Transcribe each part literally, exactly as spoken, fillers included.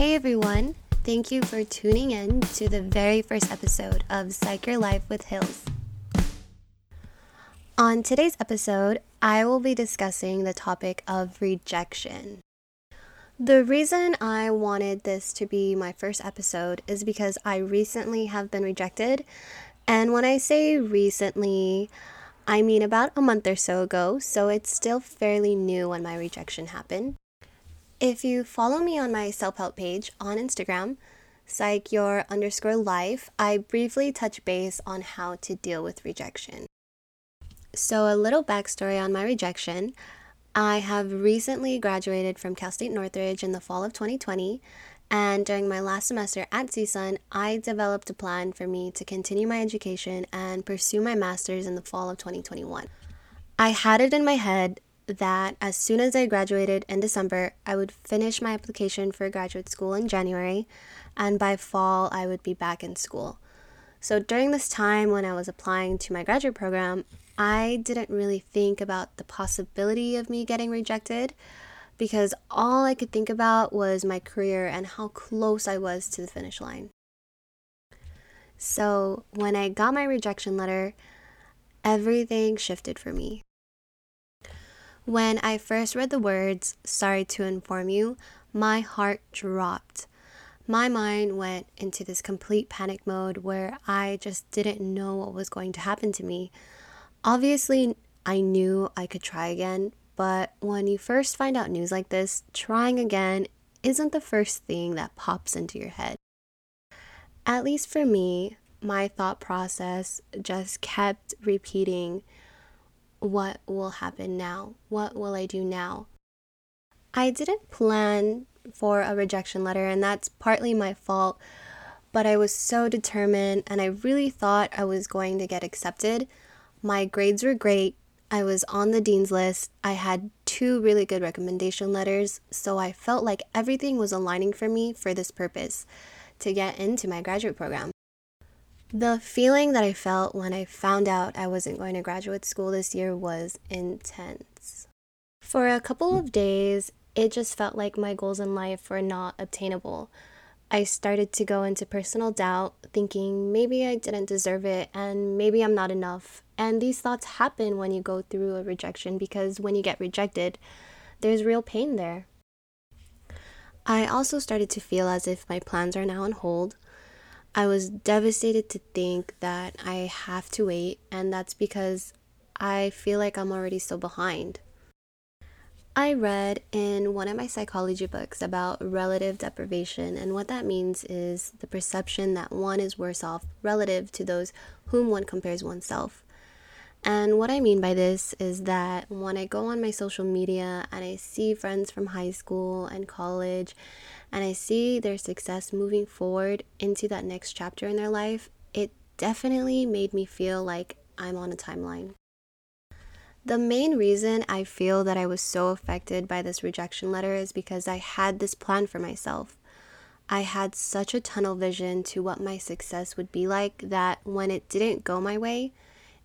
Hey everyone, thank you for tuning in to the very first episode of Psych Your Life with Hills. On today's episode, I will be discussing the topic of rejection. The reason I wanted this to be my first episode is because I recently have been rejected, and when I say recently, I mean about a month or so ago, so it's still fairly new when my rejection happened. If you follow me on my self-help page on Instagram, psych your underscore life, I briefly touch base on how to deal with rejection. So a little backstory on my rejection. I have recently graduated from Cal State Northridge in the fall of twenty twenty, and during my last semester at C S U N, I developed a plan for me to continue my education and pursue my master's in the fall of twenty twenty-one. I had it in my head that as soon as I graduated in December, I would finish my application for graduate school in January, and by fall, I would be back in school. So during this time when I was applying to my graduate program, I didn't really think about the possibility of me getting rejected because all I could think about was my career and how close I was to the finish line. So when I got my rejection letter, everything shifted for me. When I first read the words, "Sorry to inform you," my heart dropped. My mind went into this complete panic mode where I just didn't know what was going to happen to me. Obviously, I knew I could try again, but when you first find out news like this, trying again isn't the first thing that pops into your head. At least for me, my thought process just kept repeating, what will happen now? What will I do now? I didn't plan for a rejection letter, and that's partly my fault, but I was so determined, and I really thought I was going to get accepted. My grades were great, I was on the dean's list, I had two really good recommendation letters, so I felt like everything was aligning for me for this purpose, to get into my graduate program. The feeling that I felt when I found out I wasn't going to graduate school this year was intense. For a couple of days, it just felt like my goals in life were not obtainable. I started to go into personal doubt, thinking maybe I didn't deserve it and maybe I'm not enough. And these thoughts happen when you go through a rejection because when you get rejected, there's real pain there. I also started to feel as if my plans are now on hold. I was devastated to think that I have to wait, and that's because I feel like I'm already so behind. I read in one of my psychology books about relative deprivation, and what that means is the perception that one is worse off relative to those whom one compares oneself. And what I mean by this is that when I go on my social media and I see friends from high school and college, and I see their success moving forward into that next chapter in their life, it definitely made me feel like I'm on a timeline. The main reason I feel that I was so affected by this rejection letter is because I had this plan for myself. I had such a tunnel vision to what my success would be like that when it didn't go my way,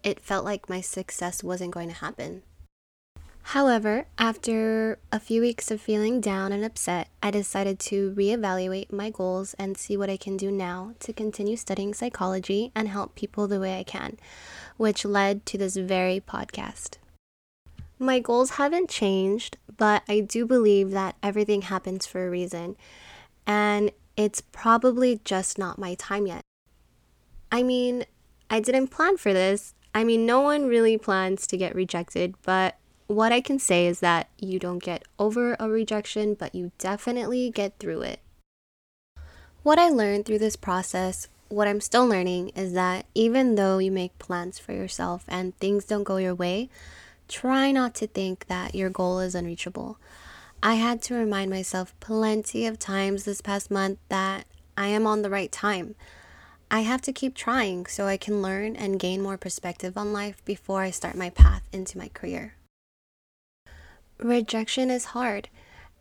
it felt like my success wasn't going to happen. However, after a few weeks of feeling down and upset, I decided to reevaluate my goals and see what I can do now to continue studying psychology and help people the way I can, which led to this very podcast. My goals haven't changed, but I do believe that everything happens for a reason, and it's probably just not my time yet. I mean, I didn't plan for this. I mean, no one really plans to get rejected, but what I can say is that you don't get over a rejection, but you definitely get through it. What I learned through this process, what I'm still learning, is that even though you make plans for yourself and things don't go your way, try not to think that your goal is unreachable. I had to remind myself plenty of times this past month that I am on the right time. I have to keep trying so I can learn and gain more perspective on life before I start my path into my career. Rejection is hard,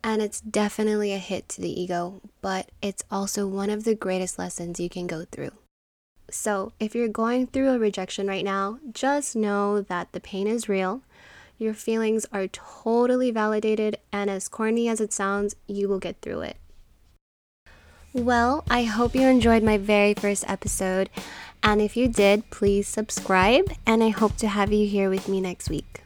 and it's definitely a hit to the ego, but it's also one of the greatest lessons you can go through. So if you're going through a rejection right now, just know that the pain is real, your feelings are totally validated, and as corny as it sounds, you will get through it. Well, I hope you enjoyed my very first episode, and if you did, please subscribe, and I hope to have you here with me next week.